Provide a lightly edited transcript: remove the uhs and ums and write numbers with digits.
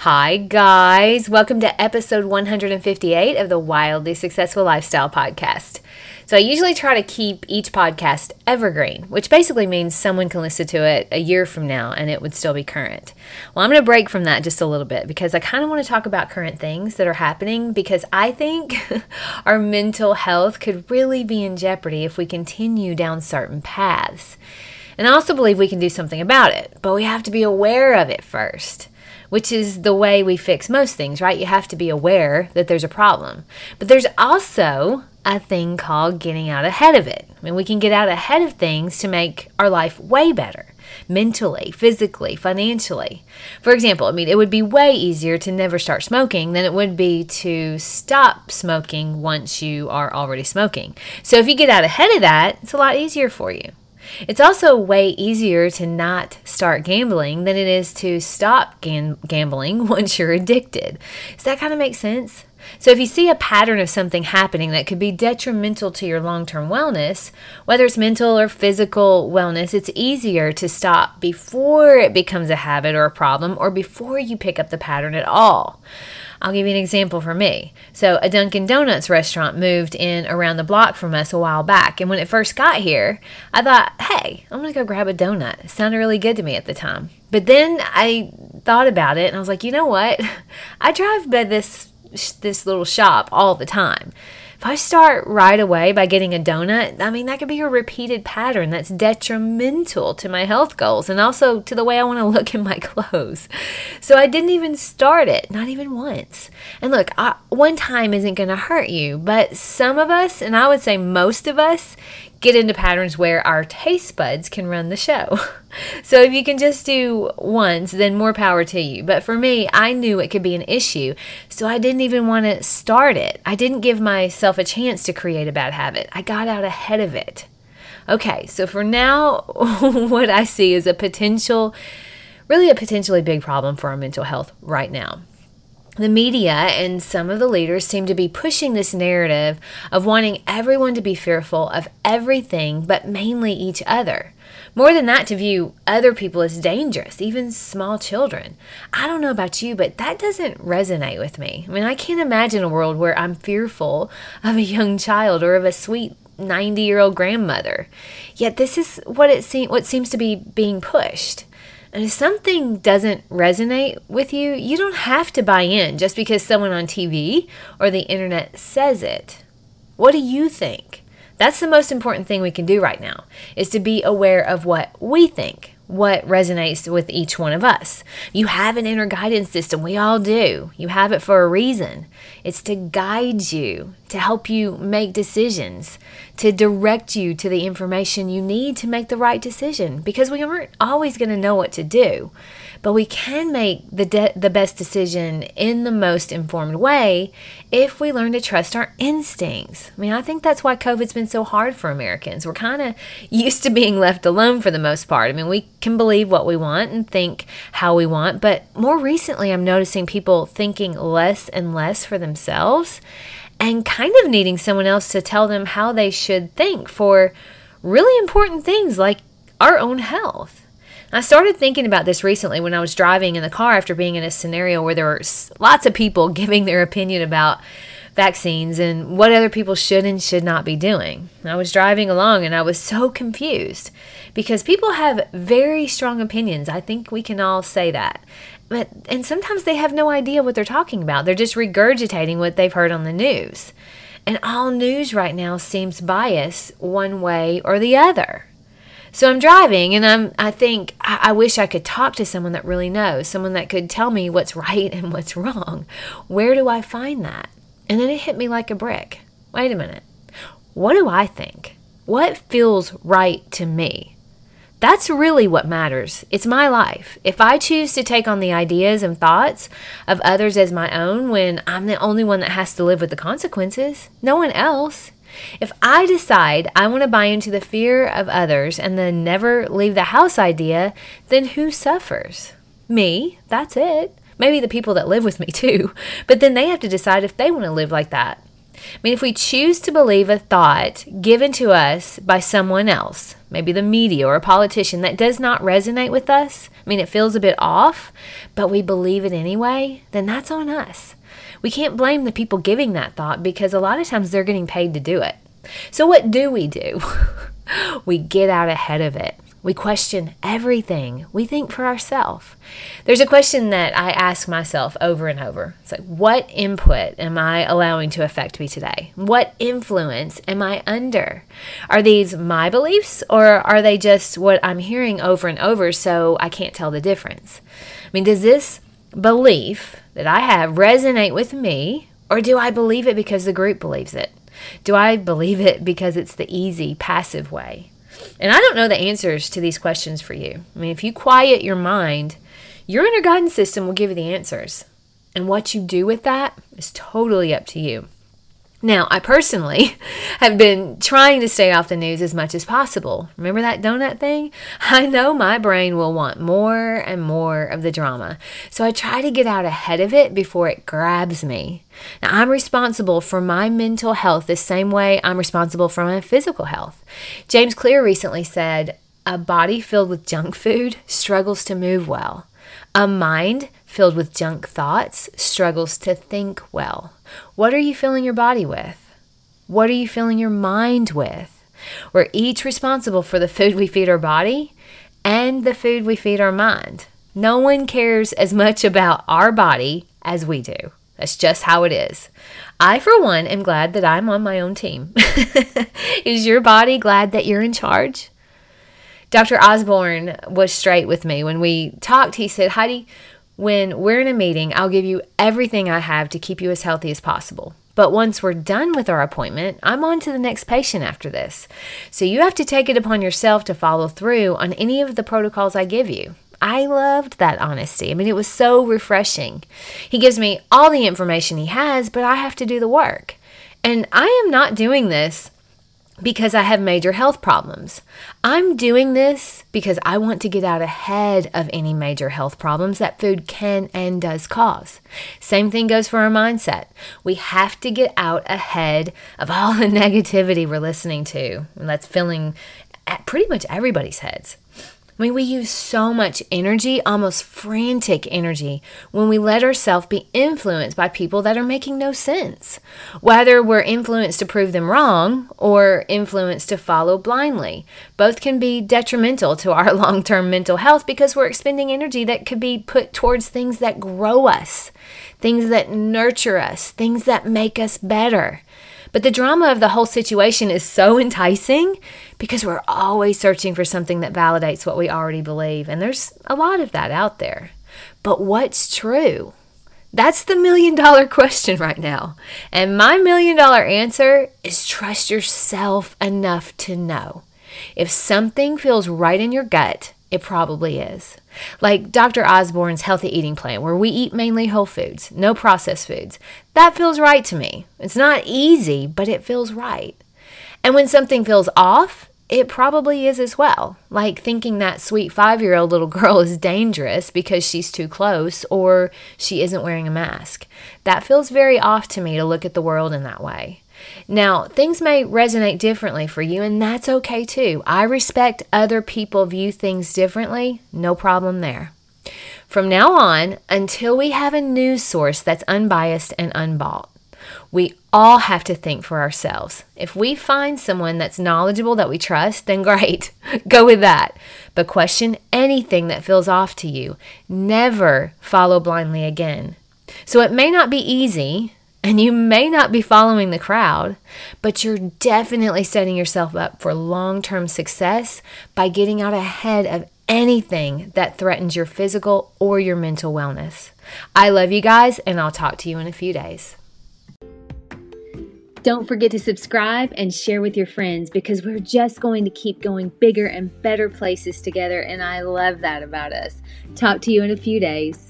Hi guys, welcome to episode 158 of the Wildly Successful Lifestyle podcast. So I usually try to keep each podcast evergreen, which basically means someone can listen to it a year from now and it would still be current. Well, I'm going to break from that just a little bit because I kind of want to talk about current things that are happening because I think our mental health could really be in jeopardy if we continue down certain paths. And I also believe we can do something about it, but we have to be aware of it first. Which is the way we fix most things, right? You have to be aware that there's a problem. But there's also a thing called getting out ahead of it. I mean, we can get out ahead of things to make our life way better, mentally, physically, financially. For example, I mean, it would be way easier to never start smoking than it would be to stop smoking once you are already smoking. So if you get out ahead of that, it's a lot easier for you. It's also way easier to not start gambling than it is to stop gambling once you're addicted. Does that kind of make sense? So if you see a pattern of something happening that could be detrimental to your long-term wellness, whether it's mental or physical wellness, it's easier to stop before it becomes a habit or a problem or before you pick up the pattern at all. I'll give you an example for me. So a Dunkin' Donuts restaurant moved in around the block from us a while back. And when it first got here, I thought, hey, I'm going to go grab a donut. It sounded really good to me at the time. But then I thought about it and I was like, you know what? I drive by this little shop all the time. If I start right away by getting a donut, I mean, that could be a repeated pattern that's detrimental to my health goals and also to the way I want to look in my clothes. So I didn't even start it, not even once. And look, one time isn't going to hurt you, but some of us, and I would say most of us, get into patterns where our taste buds can run the show. So if you can just do once, then more power to you. But for me, I knew it could be an issue, so I didn't even want to start it. I didn't give myself a chance to create a bad habit. I got out ahead of it. Okay, so for now, what I see is a potentially big problem for our mental health right now. The media and some of the leaders seem to be pushing this narrative of wanting everyone to be fearful of everything, but mainly each other. More than that, to view other people as dangerous, even small children. I don't know about you, but that doesn't resonate with me. I mean, I can't imagine a world where I'm fearful of a young child or of a sweet 90-year-old grandmother. Yet this is what seems to be being pushed. And if something doesn't resonate with you, you don't have to buy in just because someone on TV or the internet says it. What do you think? That's the most important thing we can do right now, is to be aware of what we think, what resonates with each one of us. You have an inner guidance system. We all do. You have it for a reason. It's to guide you, to help you make decisions, to direct you to the information you need to make the right decision, because we aren't always going to know what to do, but we can make the best decision in the most informed way if we learn to trust our instincts. I mean, I think that's why COVID's been so hard for Americans. We're kind of used to being left alone for the most part. I mean, we can believe what we want and think how we want, but more recently I'm noticing people thinking less and less for themselves and kind of needing someone else to tell them how they should think for really important things like our own health. I started thinking about this recently when I was driving in the car after being in a scenario where there were lots of people giving their opinion about vaccines and what other people should and should not be doing. I was driving along and I was so confused because people have very strong opinions. I think we can all say that. And sometimes they have no idea what they're talking about. They're just regurgitating what they've heard on the news. And all news right now seems biased one way or the other. So I'm driving and I wish I could talk to someone that really knows, someone that could tell me what's right and what's wrong. Where do I find that? And then it hit me like a brick. Wait a minute. What do I think? What feels right to me? That's really what matters. It's my life. If I choose to take on the ideas and thoughts of others as my own when I'm the only one that has to live with the consequences, no one else, If I decide I want to buy into the fear of others and the never leave the house idea, then who suffers? Me, that's it. Maybe the people that live with me too, but then they have to decide if they want to live like that. I mean, if we choose to believe a thought given to us by someone else, maybe the media or a politician, that does not resonate with us, I mean, it feels a bit off, but we believe it anyway, then that's on us. We can't blame the people giving that thought because a lot of times they're getting paid to do it. So what do? We get out ahead of it. We question everything. We think for ourselves. There's a question that I ask myself over and over. It's like, what input am I allowing to affect me today? What influence am I under? Are these my beliefs or are they just what I'm hearing over and over so I can't tell the difference? I mean, does this belief that I have resonate with me, or do I believe it because the group believes it? Do I believe it because it's the easy, passive way? And I don't know the answers to these questions for you. I mean, if you quiet your mind, your inner guidance system will give you the answers. And what you do with that is totally up to you. Now, I personally have been trying to stay off the news as much as possible. Remember that donut thing? I know my brain will want more and more of the drama. So I try to get out ahead of it before it grabs me. Now, I'm responsible for my mental health the same way I'm responsible for my physical health. James Clear recently said, "A body filled with junk food struggles to move well. A mind filled with junk thoughts struggles to think well." What are you filling your body with? What are you filling your mind with? We're each responsible for the food we feed our body and the food we feed our mind. No one cares as much about our body as we do. That's just how it is. I, for one, am glad that I'm on my own team. Is your body glad that you're in charge? Dr. Osborne was straight with me. When we talked, he said, "Heidi, when we're in a meeting, I'll give you everything I have to keep you as healthy as possible. But once we're done with our appointment, I'm on to the next patient after this. So you have to take it upon yourself to follow through on any of the protocols I give you." I loved that honesty. I mean, it was so refreshing. He gives me all the information he has, but I have to do the work. And I am not doing this because I have major health problems. I'm doing this because I want to get out ahead of any major health problems that food can and does cause. Same thing goes for our mindset. We have to get out ahead of all the negativity we're listening to, and that's filling at pretty much everybody's heads. I mean, we use so much energy, almost frantic energy, when we let ourselves be influenced by people that are making no sense. Whether we're influenced to prove them wrong or influenced to follow blindly, both can be detrimental to our long-term mental health because we're expending energy that could be put towards things that grow us, things that nurture us, things that make us better. But the drama of the whole situation is so enticing because we're always searching for something that validates what we already believe. And there's a lot of that out there. But what's true? That's the $1 million question right now. And my $1 million answer is trust yourself enough to know. If something feels right in your gut, it probably is. Like Dr. Osborne's healthy eating plan, where we eat mainly whole foods, no processed foods. That feels right to me. It's not easy, but it feels right. And when something feels off, it probably is as well. Like thinking that sweet 5-year-old little girl is dangerous because she's too close or she isn't wearing a mask. That feels very off to me to look at the world in that way. Now, things may resonate differently for you, and that's okay too. I respect other people view things differently. No problem there. From now on, until we have a news source that's unbiased and unbought, we all have to think for ourselves. If we find someone that's knowledgeable that we trust, then great. Go with that. But question anything that feels off to you. Never follow blindly again. So it may not be easy, and you may not be following the crowd, but you're definitely setting yourself up for long-term success by getting out ahead of anything that threatens your physical or your mental wellness. I love you guys, and I'll talk to you in a few days. Don't forget to subscribe and share with your friends because we're just going to keep going bigger and better places together, and I love that about us. Talk to you in a few days.